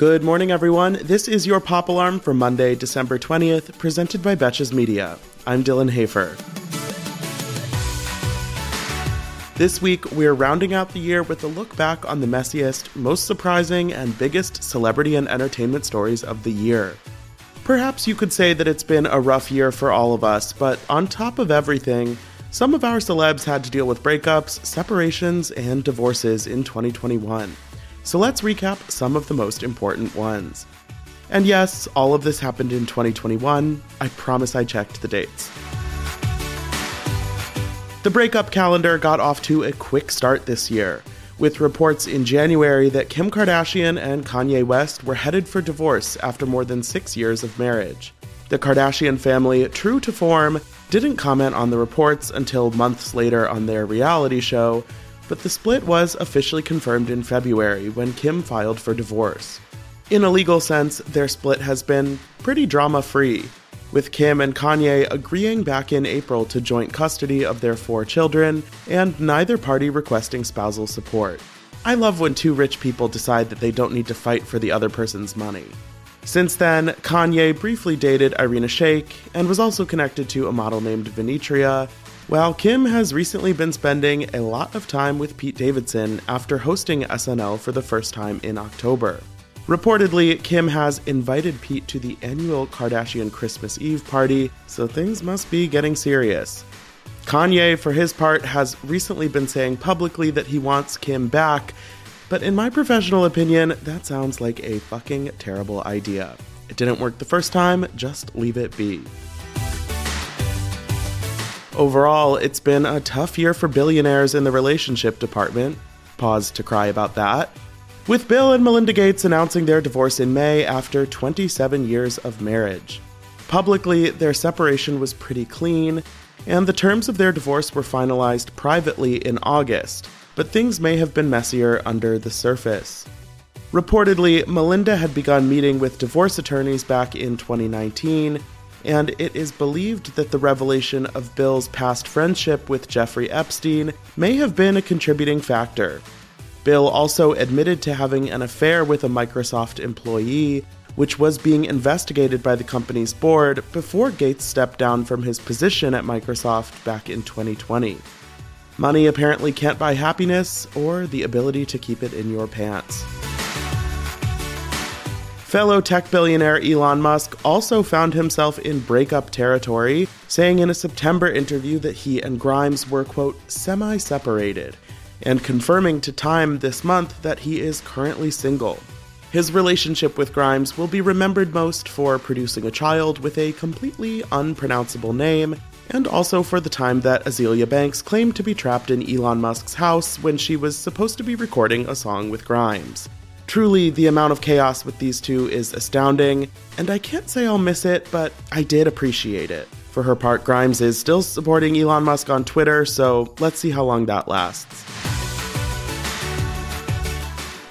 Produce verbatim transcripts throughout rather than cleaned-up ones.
Good morning, everyone. This is your Pop Alarm for Monday, December twentieth, presented by Betches Media. I'm Dylan Hafer. This week, we're rounding out the year with a look back on the messiest, most surprising, and biggest celebrity and entertainment stories of the year. Perhaps you could say that it's been a rough year for all of us, but on top of everything, some of our celebs had to deal with breakups, separations, and divorces in twenty twenty-one. So let's recap some of the most important ones. And yes, all of this happened in twenty twenty-one. I promise I checked the dates. The breakup calendar got off to a quick start this year, with reports in January that Kim Kardashian and Kanye West were headed for divorce after more than six years of marriage. The Kardashian family, true to form, didn't comment on the reports until months later on their reality show, but the split was officially confirmed in February when Kim filed for divorce. In a legal sense, their split has been pretty drama-free, with Kim and Kanye agreeing back in April to joint custody of their four children, and neither party requesting spousal support. I love when two rich people decide that they don't need to fight for the other person's money. Since then, Kanye briefly dated Irina Shayk and was also connected to a model named Venetria, while Kim has recently been spending a lot of time with Pete Davidson after hosting S N L for the first time in October. Reportedly, Kim has invited Pete to the annual Kardashian Christmas Eve party, so things must be getting serious. Kanye, for his part, has recently been saying publicly that he wants Kim back, but in my professional opinion, that sounds like a fucking terrible idea. It didn't work the first time, just leave it be. Overall, it's been a tough year for billionaires in the relationship department. Pause to cry about that. With Bill and Melinda Gates announcing their divorce in May after twenty-seven years of marriage. Publicly, their separation was pretty clean, and the terms of their divorce were finalized privately in August. But things may have been messier under the surface. Reportedly, Melinda had begun meeting with divorce attorneys back in twenty nineteen, and it is believed that the revelation of Bill's past friendship with Jeffrey Epstein may have been a contributing factor. Bill also admitted to having an affair with a Microsoft employee, which was being investigated by the company's board before Gates stepped down from his position at Microsoft back in twenty twenty. Money apparently can't buy happiness or the ability to keep it in your pants. Fellow tech billionaire Elon Musk also found himself in breakup territory, saying in a September interview that he and Grimes were, quote, semi-separated, and confirming to Time this month that he is currently single. His relationship with Grimes will be remembered most for producing a child with a completely unpronounceable name, and also for the time that Azealia Banks claimed to be trapped in Elon Musk's house when she was supposed to be recording a song with Grimes. Truly, the amount of chaos with these two is astounding, and I can't say I'll miss it, but I did appreciate it. For her part, Grimes is still supporting Elon Musk on Twitter, so let's see how long that lasts.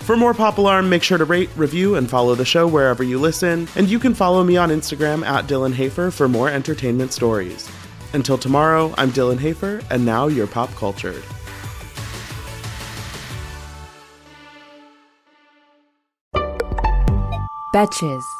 For more Pop Alarm, make sure to rate, review, and follow the show wherever you listen, and you can follow me on Instagram at Dylan Hafer for more entertainment stories. Until tomorrow, I'm Dylan Hafer, and now you're Pop Cultured. Betches.